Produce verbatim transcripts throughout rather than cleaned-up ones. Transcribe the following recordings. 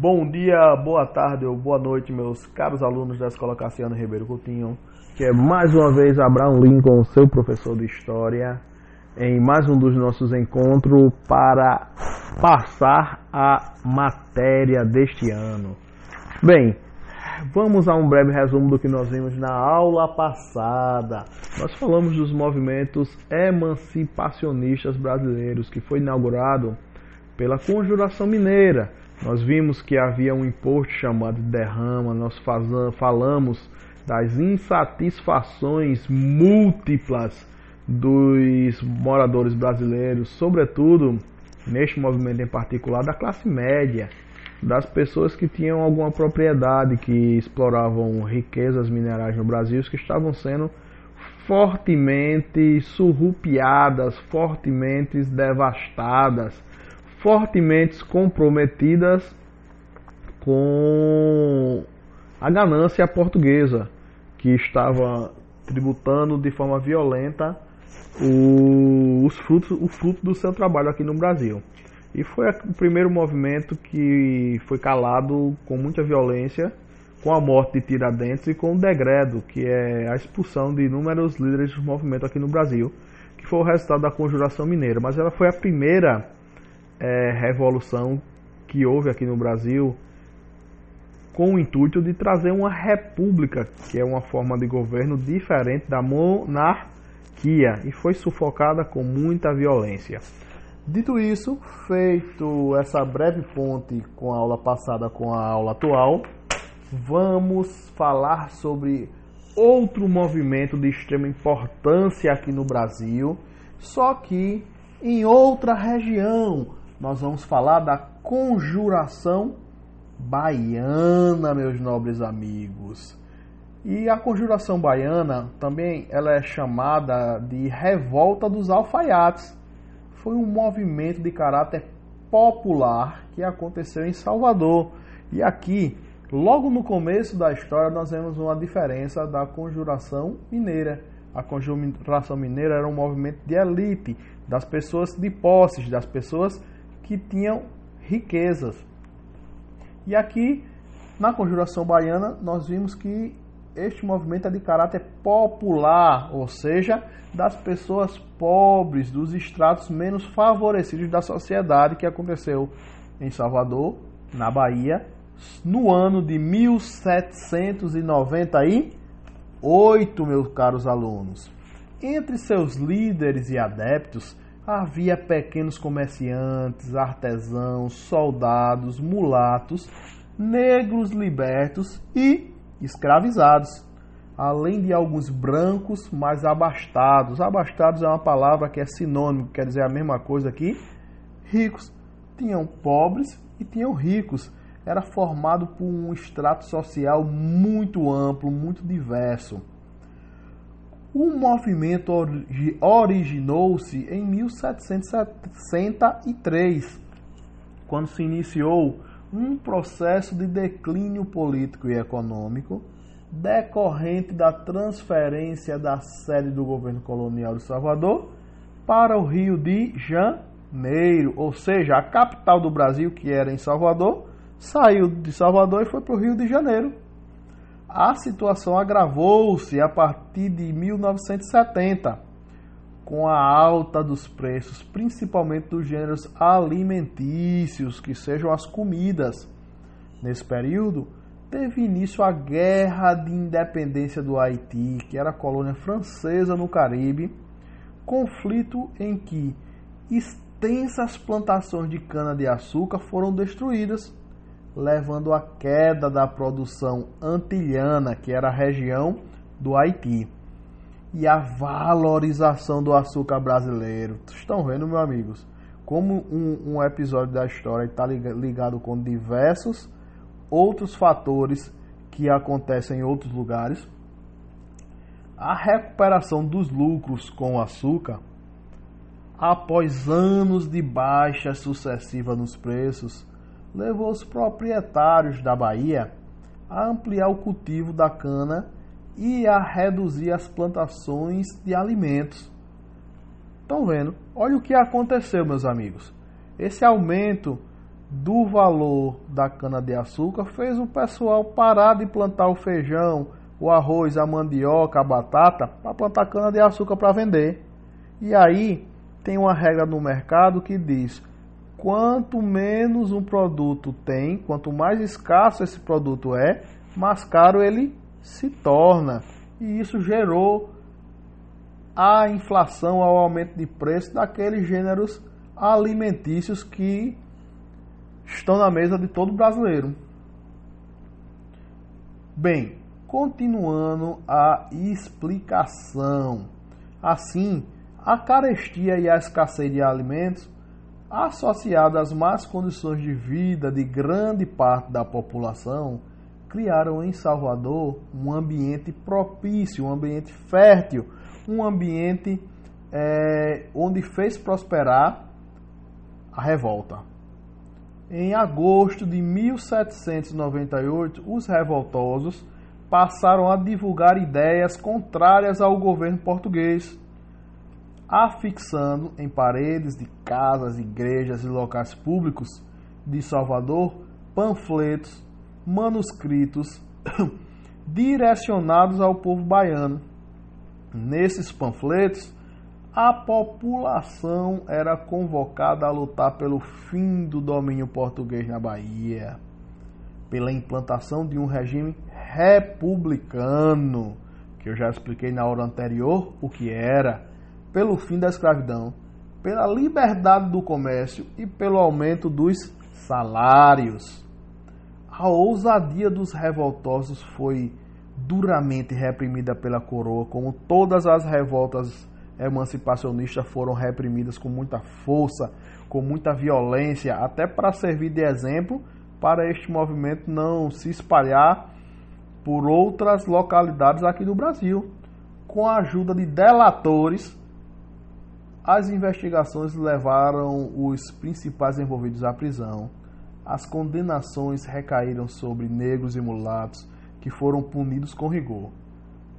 Bom dia, boa tarde ou boa noite, meus caros alunos da Escola Cassiano Ribeiro Coutinho, que é mais uma vez Abraham Lincoln, seu professor de História, em mais um dos nossos encontros para passar a matéria deste ano. Bem, vamos a um breve resumo do que nós vimos na aula passada. Nós falamos dos movimentos emancipacionistas brasileiros, que foi inaugurado pela Conjuração Mineira. Nós vimos que havia um imposto chamado derrama, nós falamos das insatisfações múltiplas dos moradores brasileiros, sobretudo, neste movimento em particular, da classe média, das pessoas que tinham alguma propriedade, que exploravam riquezas minerais no Brasil, que estavam sendo fortemente surrupiadas, fortemente devastadas, fortemente comprometidas com a ganância portuguesa, que estava tributando de forma violenta o, os frutos, o fruto do seu trabalho aqui no Brasil. E foi o primeiro movimento que foi calado com muita violência, com a morte de Tiradentes e com o degredo, que é a expulsão de inúmeros líderes do movimento aqui no Brasil, que foi o resultado da Conjuração Mineira. Mas ela foi a primeira É, revolução que houve aqui no Brasil com o intuito de trazer uma república, que é uma forma de governo diferente da monarquia, e foi sufocada com muita violência. Dito isso, feito essa breve ponte com a aula passada com a aula atual, vamos falar sobre outro movimento de extrema importância aqui no Brasil, só que em outra região. Nós vamos falar da Conjuração Baiana, meus nobres amigos. E a Conjuração Baiana também ela é chamada de Revolta dos Alfaiates. Foi um movimento de caráter popular que aconteceu em Salvador. E aqui, logo no começo da história, nós vemos uma diferença da Conjuração Mineira. A Conjuração Mineira era um movimento de elite, das pessoas de posses, das pessoas que tinham riquezas. E aqui, na Conjuração Baiana, nós vimos que este movimento é de caráter popular, ou seja, das pessoas pobres, dos estratos menos favorecidos da sociedade, que aconteceu em Salvador, na Bahia, no ano de mil setecentos e noventa e oito, meus caros alunos. Entre seus líderes e adeptos, havia pequenos comerciantes, artesãos, soldados, mulatos, negros libertos e escravizados, além de alguns brancos mais abastados. Abastados é uma palavra que é sinônimo, quer dizer a mesma coisa aqui. Ricos. Tinham pobres e tinham ricos. Era formado por um estrato social muito amplo, muito diverso. O movimento originou-se em mil setecentos e sessenta e três, quando se iniciou um processo de declínio político e econômico decorrente da transferência da sede do governo colonial de Salvador para o Rio de Janeiro, ou seja, a capital do Brasil, que era em Salvador, saiu de Salvador e foi para o Rio de Janeiro. A situação agravou-se a partir de mil novecentos e setenta, com a alta dos preços, principalmente dos gêneros alimentícios, que sejam as comidas. Nesse período, teve início a Guerra de Independência do Haiti, que era a colônia francesa no Caribe, conflito em que extensas plantações de cana-de-açúcar foram destruídas, levando à queda da produção antilhana, que era a região do Haiti, e a valorização do açúcar brasileiro. Estão vendo, meus amigos, como um, um episódio da história está ligado com diversos outros fatores que acontecem em outros lugares. A recuperação dos lucros com o açúcar, após anos de baixa sucessiva nos preços, levou os proprietários da Bahia a ampliar o cultivo da cana e a reduzir as plantações de alimentos. Estão vendo? Olha o que aconteceu, meus amigos. Esse aumento do valor da cana-de-açúcar fez o pessoal parar de plantar o feijão, o arroz, a mandioca, a batata, para plantar cana-de-açúcar para vender. E aí tem uma regra no mercado que diz: quanto menos um produto tem, quanto mais escasso esse produto é, mais caro ele se torna. E isso gerou a inflação, ao aumento de preço daqueles gêneros alimentícios que estão na mesa de todo brasileiro. Bem, continuando a explicação. Assim, a carestia e a escassez de alimentos, associada às más condições de vida de grande parte da população, criaram em Salvador um ambiente propício, um ambiente fértil, um ambiente é, onde fez prosperar a revolta. Em agosto de mil setecentos e noventa e oito, os revoltosos passaram a divulgar ideias contrárias ao governo português, afixando em paredes de casas, igrejas e locais públicos de Salvador panfletos, manuscritos direcionados ao povo baiano. Nesses panfletos, a população era convocada a lutar pelo fim do domínio português na Bahia, pela implantação de um regime republicano, que eu já expliquei na hora anterior o que era, pelo fim da escravidão, pela liberdade do comércio e pelo aumento dos salários. A ousadia dos revoltosos foi duramente reprimida pela coroa, como todas as revoltas emancipacionistas foram reprimidas com muita força, com muita violência, até para servir de exemplo para este movimento não se espalhar por outras localidades aqui do Brasil. Com a ajuda de delatores, as investigações levaram os principais envolvidos à prisão. As condenações recaíram sobre negros e mulatos, que foram punidos com rigor.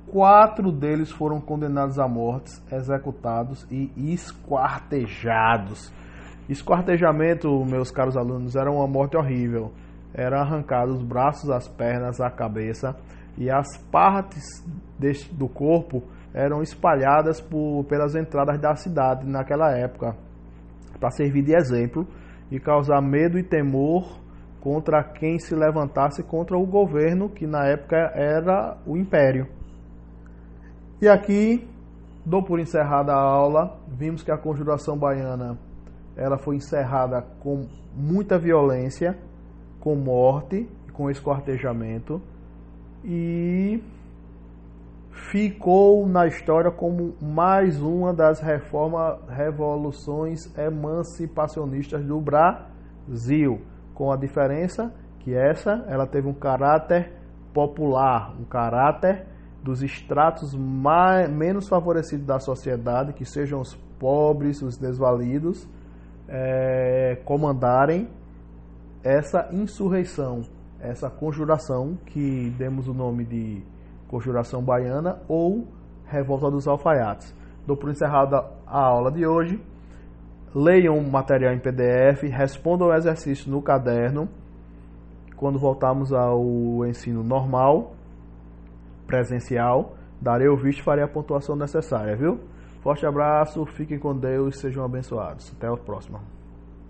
Quatro deles foram condenados à morte, executados e esquartejados. Esquartejamento, meus caros alunos, era uma morte horrível. Era arrancado os braços, as pernas, a cabeça, e as partes deste, do corpo eram espalhadas por, pelas entradas da cidade naquela época, para servir de exemplo e causar medo e temor contra quem se levantasse contra o governo, que na época era o Império. E aqui dou por encerrada a aula. Vimos que a Conjuração Baiana ela foi encerrada com muita violência, com morte, com esquartejamento, e ficou na história como mais uma das reformas, revoluções emancipacionistas do Brasil, com a diferença que essa ela teve um caráter popular, um caráter dos estratos mais, menos favorecidos da sociedade, que sejam os pobres, os desvalidos, é, comandarem essa insurreição, essa conjuração, que demos o nome de Conjuração Baiana ou Revolta dos Alfaiates. Dou por encerrada a aula de hoje. Leiam o material em P D F, respondam o exercício no caderno. Quando voltarmos ao ensino normal, presencial, darei o visto e farei a pontuação necessária, viu? Forte abraço, fiquem com Deus, sejam abençoados. Até a próxima.